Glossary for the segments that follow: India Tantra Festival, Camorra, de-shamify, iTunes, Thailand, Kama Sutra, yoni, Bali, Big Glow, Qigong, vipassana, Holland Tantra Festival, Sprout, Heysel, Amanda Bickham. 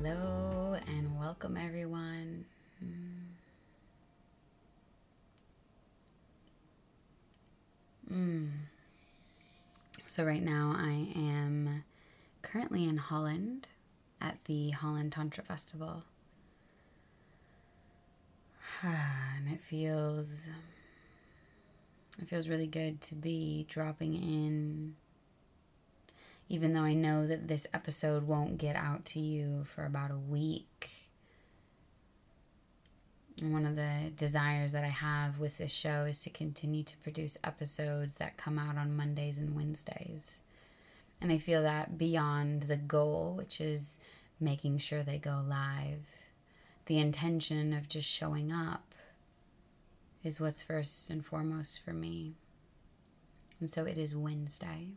Hello and welcome, everyone. So right now I am currently in Holland at the Holland Tantra Festival. And it feels really good to be dropping in, even though I know that this episode won't get out to you for about a week. And one of the desires that I have with this show is to continue to produce episodes that come out on Mondays and Wednesdays. And I feel that beyond the goal, which is making sure they go live, the intention of just showing up is what's first and foremost for me. And so it is Wednesday.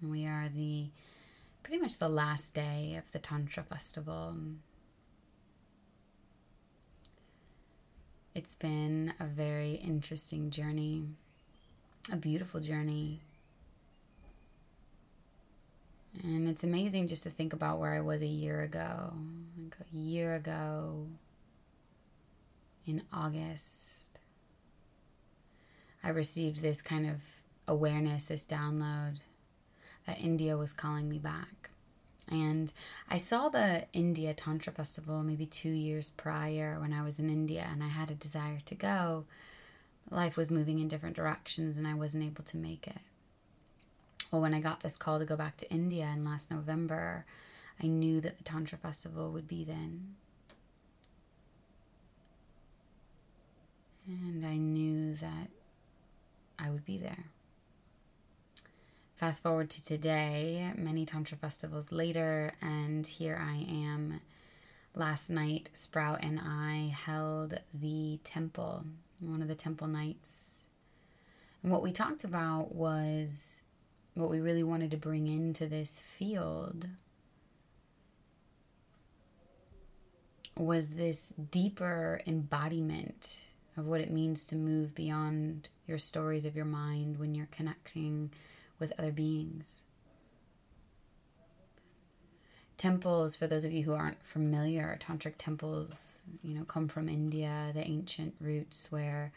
And we are pretty much the last day of the Tantra Festival. It's been a very interesting journey, a beautiful journey. And it's amazing just to think about where I was a year ago. Like a year ago, in August, I received this kind of awareness, this download that India was calling me back. And I saw the India Tantra Festival maybe 2 years prior when I was in India, and I had a desire to go. Life was moving in different directions and I wasn't able to make it. Well, when I got this call to go back to India in last November, I knew that the Tantra Festival would be then. And I knew that I would be there. Fast forward to today, many Tantra festivals later, and here I am. Last night, Sprout and I held the temple, one of the temple nights. And what we talked about was what we really wanted to bring into this field was this deeper embodiment of what it means to move beyond your stories of your mind when you're connecting with other beings. Temples, for those of you who aren't familiar, tantric temples, come from India, the ancient roots where,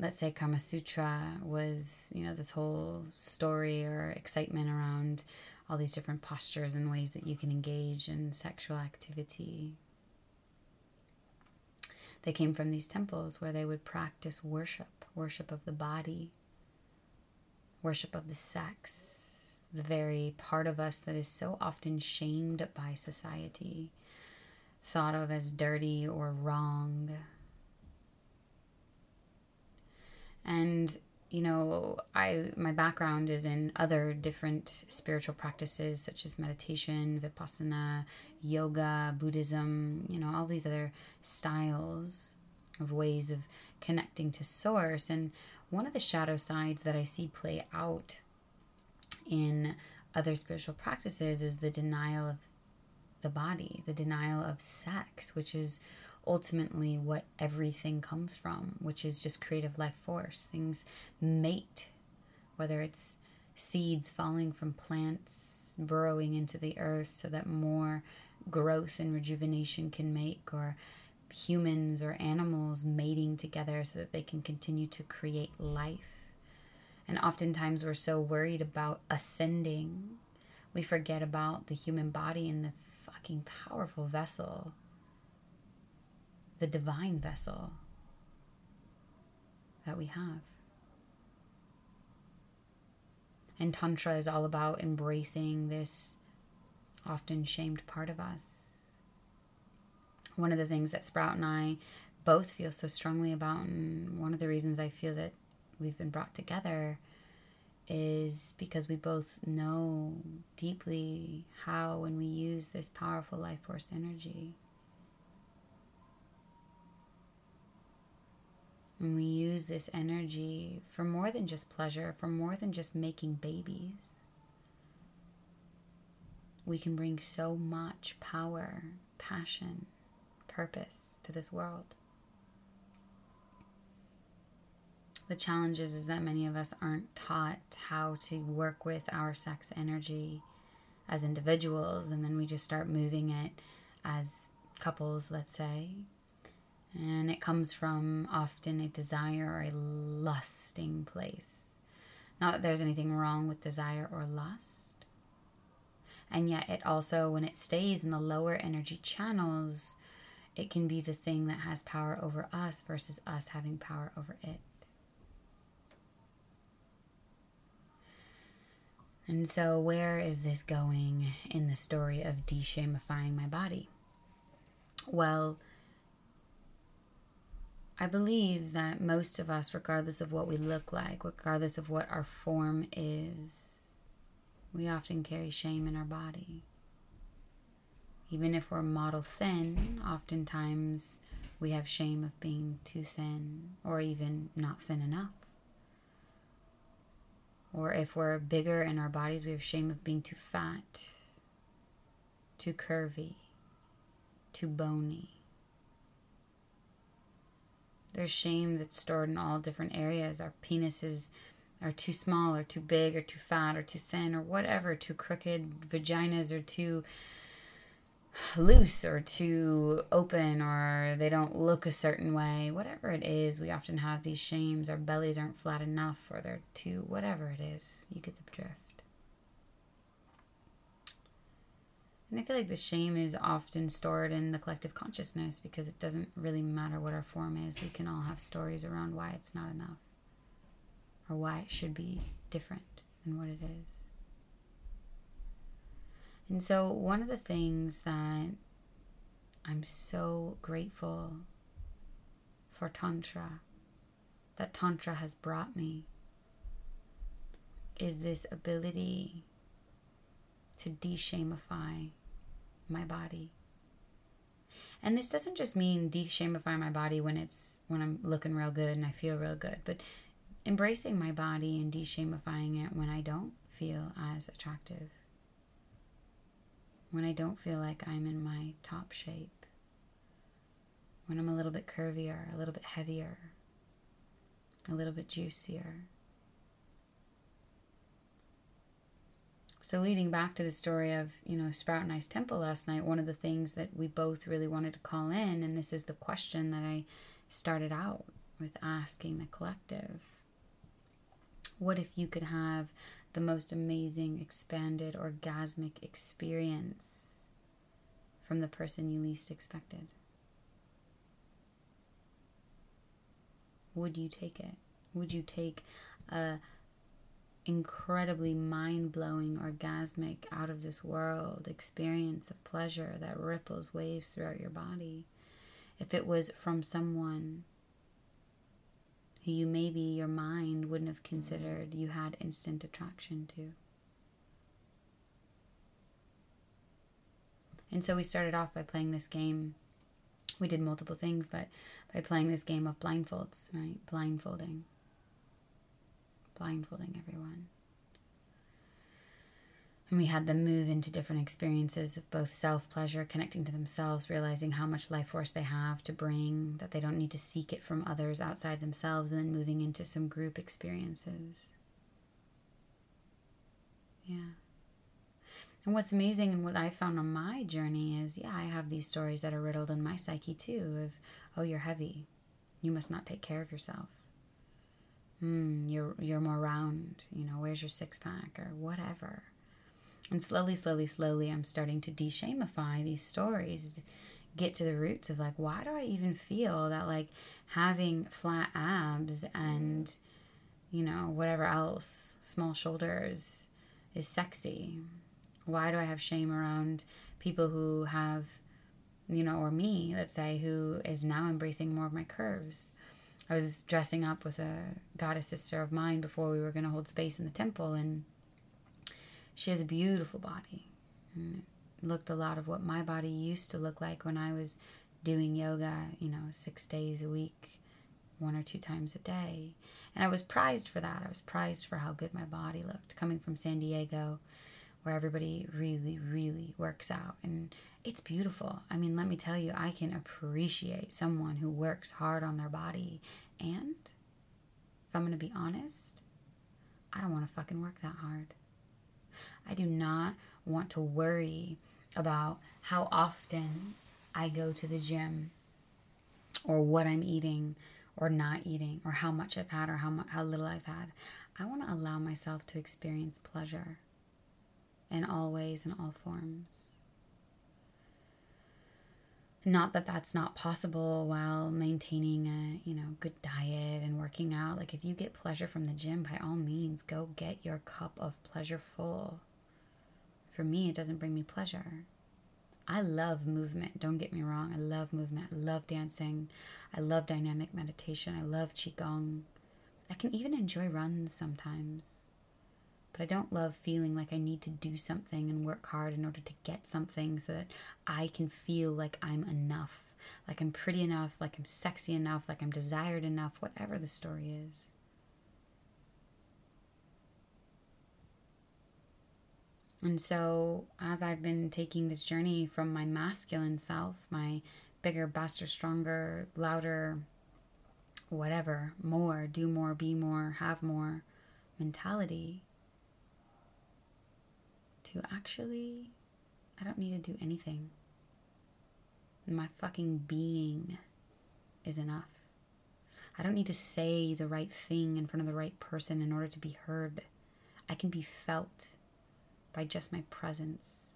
let's say, Kama Sutra was, this whole story or excitement around all these different postures and ways that you can engage in sexual activity. They came from these temples where they would practice worship of the body, worship of the sex, the very part of us that is so often shamed by society, thought of as dirty or wrong. And, my background is in other different spiritual practices such as meditation, vipassana, yoga, Buddhism, all these other styles of ways of connecting to source. And one of the shadow sides that I see play out in other spiritual practices is the denial of the body, the denial of sex, which is ultimately what everything comes from, which is just creative life force. Things mate, whether it's seeds falling from plants, burrowing into the earth so that more growth and rejuvenation can make, or humans or animals mating together so that they can continue to create life. And oftentimes we're so worried about ascending, we forget about the human body and the fucking powerful vessel, the divine vessel that we have. And Tantra is all about embracing this often shamed part of us. One of the things that Sprout and I both feel so strongly about. And one of the reasons I feel that we've been brought together is because we both know deeply how, when we use this powerful life force energy, when we use this energy for more than just pleasure, for more than just making babies, we can bring so much power, passion, purpose to this world. The challenge is that many of us aren't taught how to work with our sex energy as individuals, and then we just start moving it as couples, let's say. And it comes from often a desire or a lusting place. Not that there's anything wrong with desire or lust. And yet it also, when it stays in the lower energy channels, it can be the thing that has power over us versus us having power over it. And so where is this going in the story of de-shamifying my body? Well, I believe that most of us, regardless of what we look like, regardless of what our form is, we often carry shame in our body. Even if we're model thin, oftentimes we have shame of being too thin or even not thin enough. Or if we're bigger in our bodies, we have shame of being too fat, too curvy, too bony. There's shame that's stored in all different areas. Our penises are too small or too big or too fat or too thin or whatever, too crooked. Vaginas are too loose or too open, or they don't look a certain way. Whatever it is, we often have these shames. Our bellies aren't flat enough, or they're too, whatever it is, you get the drift. And I feel like the shame is often stored in the collective consciousness, because it doesn't really matter what our form is. We can all have stories around why it's not enough, or why it should be different than what it is. And so one of the things that I'm so grateful for Tantra, that Tantra has brought me, is this ability to de-shamify my body. And this doesn't just mean de-shamify my body when I'm looking real good and I feel real good, but embracing my body and de-shamifying it when I don't feel as attractive, when I don't feel like I'm in my top shape, when I'm a little bit curvier, a little bit heavier, a little bit juicier. So leading back to the story of, Sprout and I's temple last night, one of the things that we both really wanted to call in, and this is the question that I started out with asking the collective: what if you could have the most amazing, expanded, orgasmic experience from the person you least expected? Would you take it? Would you take a incredibly mind-blowing, orgasmic, out of this world experience of pleasure that ripples, waves throughout your body, if it was from someone who you maybe your mind wouldn't have considered you had instant attraction to? And so we started off by playing this game. We did multiple things, but by playing this game of blindfolds, right? Blindfolding everyone. And we had them move into different experiences of both self-pleasure, connecting to themselves, realizing how much life force they have to bring, that they don't need to seek it from others outside themselves, and then moving into some group experiences. Yeah. And what's amazing and what I found on my journey is, I have these stories that are riddled in my psyche too of, oh, you're heavy. You must not take care of yourself. You're more round, where's your six-pack or whatever. And slowly, I'm starting to de-shamify these stories, get to the roots of why do I even feel that having flat abs and, whatever else, small shoulders is sexy? Why do I have shame around people who have you know, or me, let's say, who is now embracing more of my curves. I was dressing up with a goddess sister of mine before we were going to hold space in the temple, and she has a beautiful body. And it looked a lot of what my body used to look like when I was doing yoga, you know, 6 days a week, 1 or 2 times a day. And I was prized for that. I was prized for how good my body looked, coming from San Diego, where everybody really, really works out. And it's beautiful. I mean, let me tell you, I can appreciate someone who works hard on their body. And if I'm going to be honest, I don't want to fucking work that hard. I do not want to worry about how often I go to the gym or what I'm eating or not eating or how much I've had or how little I've had. I want to allow myself to experience pleasure in all ways, in all forms. Not that that's not possible while maintaining a, you know, good diet and working out. Like, if you get pleasure from the gym, by all means, go get your cup of pleasure full. For me, it doesn't bring me pleasure. I love movement. Don't get me wrong. I love movement. I love dancing. I love dynamic meditation. I love Qigong. I can even enjoy runs sometimes. But I don't love feeling like I need to do something and work hard in order to get something so that I can feel like I'm enough, like I'm pretty enough, like I'm sexy enough, like I'm desired enough, whatever the story is. And so as I've been taking this journey from my masculine self, my bigger, faster, stronger, louder, whatever, more, do more, be more, have more mentality, to actually, I don't need to do anything. My fucking being is enough. I don't need to say the right thing in front of the right person in order to be heard. I can be felt by just my presence.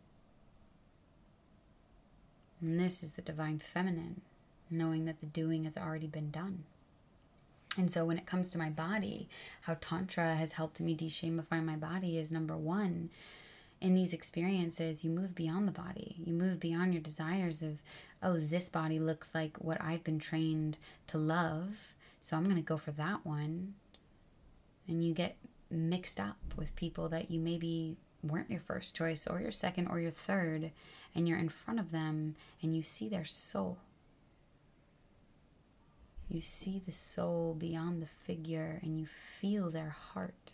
And this is the divine feminine, knowing that the doing has already been done. And so when it comes to my body, how Tantra has helped me de-shamify my body is, number one, in these experiences, you move beyond the body. You move beyond your desires of, oh, this body looks like what I've been trained to love, so I'm going to go for that one. And you get mixed up with people that you maybe weren't your first choice or your second or your third, and you're in front of them and you see their soul. You see the soul beyond the figure and you feel their heart.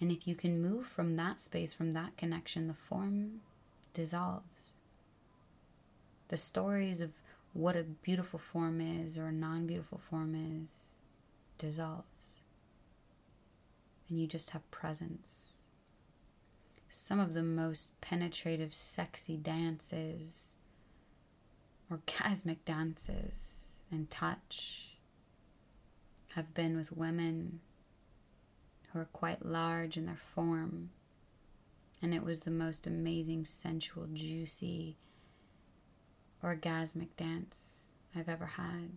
And if you can move from that space, from that connection, the form dissolves. The stories of what a beautiful form is or a non-beautiful form is dissolves. And you just have presence. Some of the most penetrative, sexy dances, orgasmic dances, and touch have been with women who are quite large in their form, and it was the most amazing, sensual, juicy, orgasmic dance I've ever had.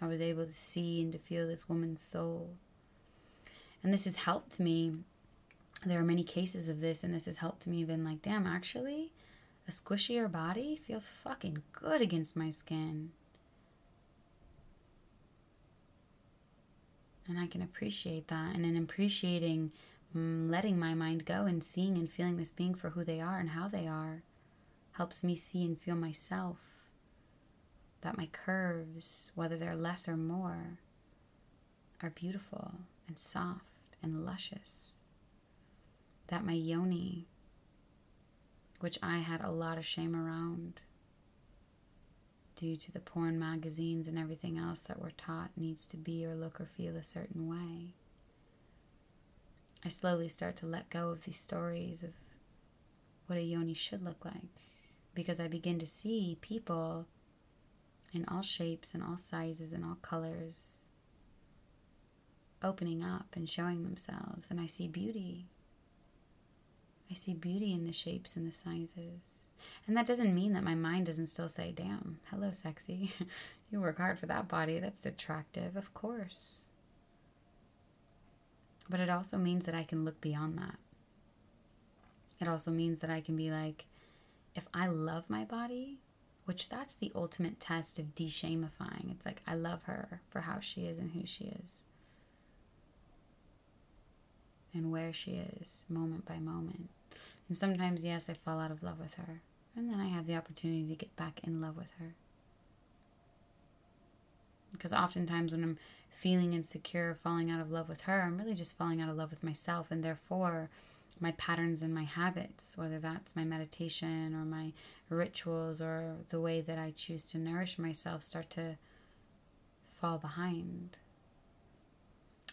I was able to see and to feel this woman's soul, and this has helped me. There are many cases of this, and this has helped me been like, damn, actually, a squishier body feels fucking good against my skin. And I can appreciate that. And in appreciating, letting my mind go and seeing and feeling this being for who they are and how they are, helps me see and feel myself. That my curves, whether they're less or more, are beautiful and soft and luscious. That my yoni, which I had a lot of shame around due to the porn magazines and everything else that we're taught needs to be or look or feel a certain way. I slowly start to let go of these stories of what a yoni should look like, because I begin to see people in all shapes and all sizes and all colors opening up and showing themselves, and I see beauty. I see beauty in the shapes and the sizes. And that doesn't mean that my mind doesn't still say, damn, hello, sexy. You work hard for that body. That's attractive, of course. But it also means that I can look beyond that. It also means that I can be like, if I love my body, which that's the ultimate test of de-shamifying. It's like, I love her for how she is and who she is and where she is moment by moment. And sometimes, yes, I fall out of love with her, and then I have the opportunity to get back in love with her. Because oftentimes when I'm feeling insecure, falling out of love with her, I'm really just falling out of love with myself, and therefore my patterns and my habits, whether that's my meditation or my rituals or the way that I choose to nourish myself, start to fall behind.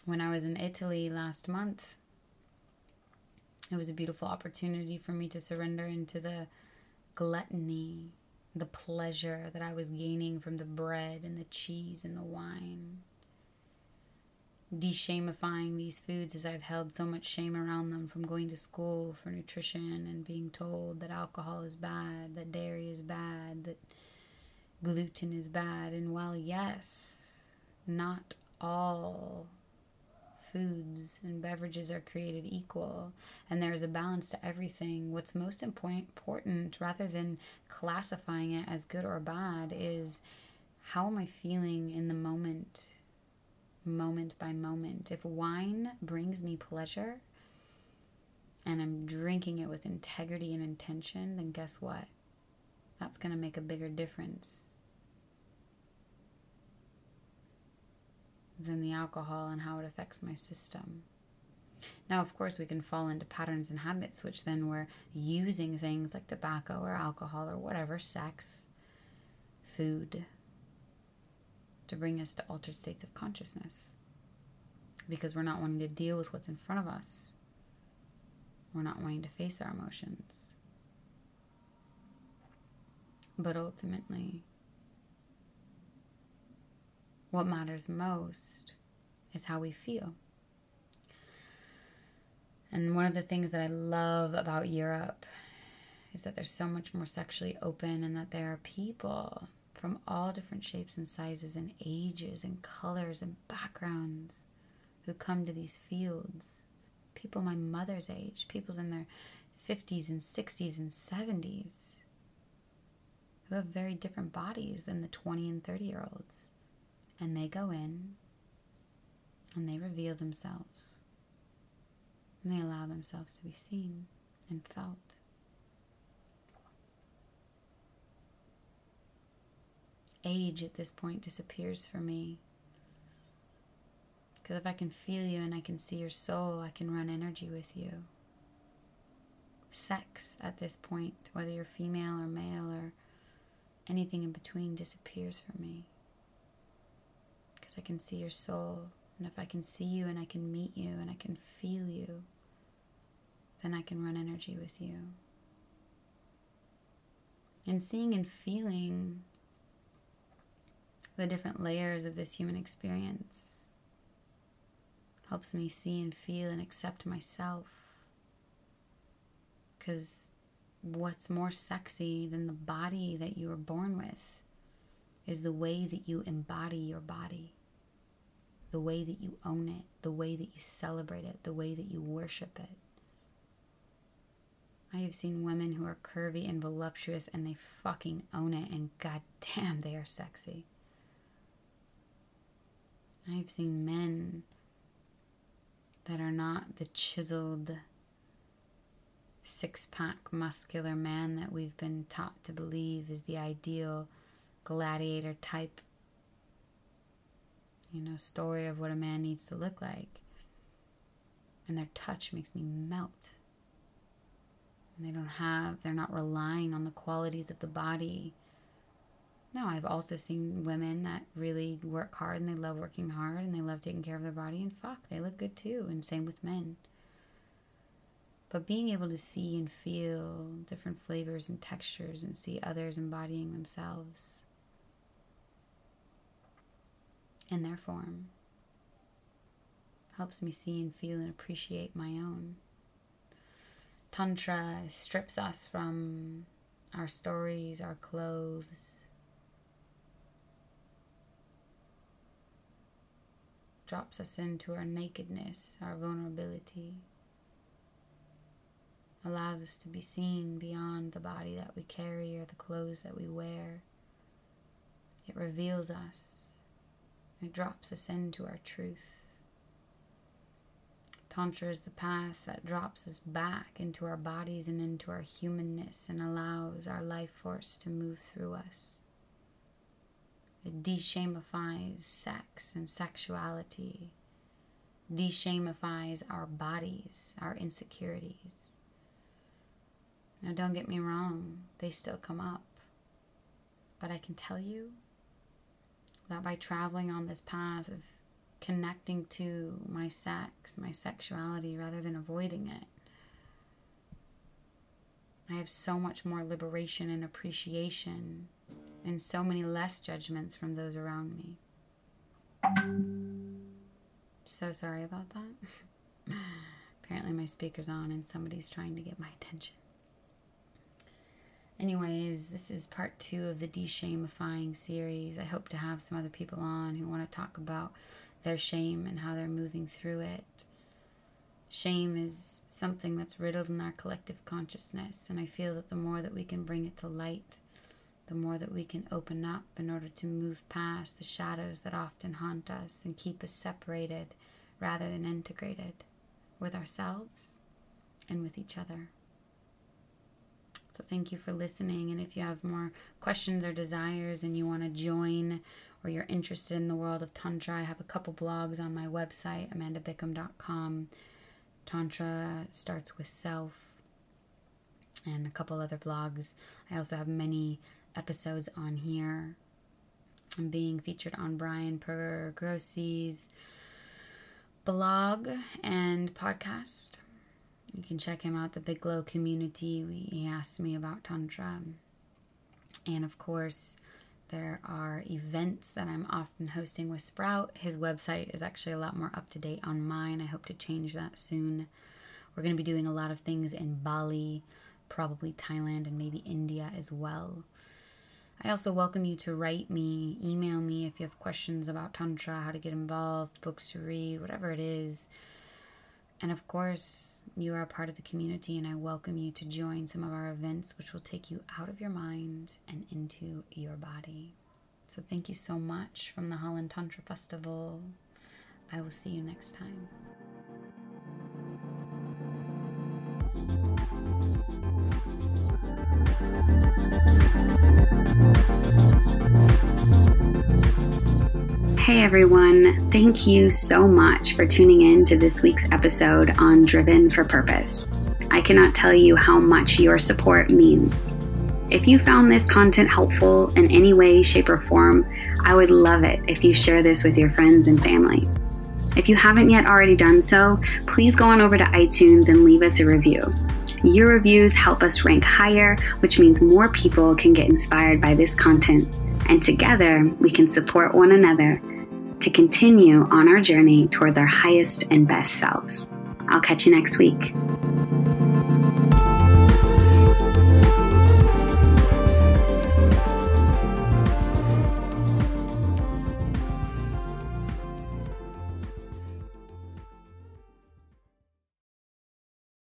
When I was in Italy last month, it was a beautiful opportunity for me to surrender into the gluttony, the pleasure that I was gaining from the bread and the cheese and the wine. De-shamifying these foods, as I've held so much shame around them from going to school for nutrition and being told that alcohol is bad, that dairy is bad, that gluten is bad. And while yes, not all foods and beverages are created equal, and there is a balance to everything, what's most important, rather than classifying it as good or bad, is how am I feeling in the moment by moment. If wine brings me pleasure and I'm drinking it with integrity and intention, then guess what? That's going to make a bigger difference than the alcohol and how it affects my system. Now, of course, we can fall into patterns and habits, which then we're using things like tobacco or alcohol or whatever, sex, food, to bring us to altered states of consciousness, because we're not wanting to deal with what's in front of us. We're not wanting to face our emotions. But ultimately, what matters most is how we feel. And one of the things that I love about Europe is that they're so much more sexually open, and that there are people from all different shapes and sizes and ages and colors and backgrounds who come to these fields. People my mother's age, people's in their 50s and 60s and 70s who have very different bodies than the 20 and 30 year olds. And they go in and they reveal themselves, and they allow themselves to be seen and felt. Age at this point disappears for me, because if I can feel you and I can see your soul, I can run energy with you. Sex at this point, whether you're female or male or anything in between, disappears for me, because I can see your soul, and if I can see you and I can meet you and I can feel you, then I can run energy with you. And seeing and feeling the different layers of this human experience helps me see and feel and accept myself. Because what's more sexy than the body that you were born with is the way that you embody your body, the way that you own it, the way that you celebrate it, the way that you worship it. I have seen women who are curvy and voluptuous, and they fucking own it, and goddamn, they are sexy. I've seen men that are not the chiseled, six-pack, muscular man that we've been taught to believe is the ideal gladiator type, story of what a man needs to look like. And their touch makes me melt. And they're not relying on the qualities of the body. No, I've also seen women that really work hard, and they love working hard, and they love taking care of their body, and fuck, they look good too, and same with men. But being able to see and feel different flavors and textures and see others embodying themselves in their form helps me see and feel and appreciate my own. Tantra strips us from our stories, our clothes, drops us into our nakedness, our vulnerability, allows us to be seen beyond the body that we carry or the clothes that we wear. It reveals us. It drops us into our truth. Tantra is the path that drops us back into our bodies and into our humanness and allows our life force to move through us. It de-shamifies sex and sexuality, de-shamifies our bodies, our insecurities. Now don't get me wrong, they still come up. But I can tell you that by traveling on this path of connecting to my sex, my sexuality, rather than avoiding it, I have so much more liberation and appreciation and so many less judgments from those around me. So sorry about that. Apparently my speaker's on and somebody's trying to get my attention. Anyways, this is part 2 of the de-shamifying series. I hope to have some other people on who want to talk about their shame and how they're moving through it. Shame is something that's riddled in our collective consciousness, and I feel that the more that we can bring it to light, the more that we can open up in order to move past the shadows that often haunt us and keep us separated rather than integrated with ourselves and with each other. So thank you for listening, and if you have more questions or desires and you want to join or you're interested in the world of Tantra, I have a couple blogs on my website, amandabickham.com. Tantra Starts With Self, and a couple other blogs. I also have many episodes on here. I'm being featured on Brian Pergrosi's blog and podcast. You can check him out, the Big Glow community. He asked me about Tantra. And of course, there are events that I'm often hosting with Sprout. His website is actually a lot more up to date on mine. I hope to change that soon. We're going to be doing a lot of things in Bali, probably Thailand, and maybe India as well. I also welcome you to write me, email me if you have questions about Tantra, how to get involved, books to read, whatever it is. And of course, you are a part of the community, and I welcome you to join some of our events, which will take you out of your mind and into your body. So thank you so much from the Holland Tantra Festival. I will see you next time. Hey everyone, thank you so much for tuning in to this week's episode on Driven for Purpose. I cannot tell you how much your support means. If you found this content helpful in any way, shape, or form, I would love it if you share this with your friends and family. If you haven't yet already done so, please go on over to iTunes and leave us a review. Your reviews help us rank higher, which means more people can get inspired by this content. And together, we can support one another to continue on our journey towards our highest and best selves. I'll catch you next week.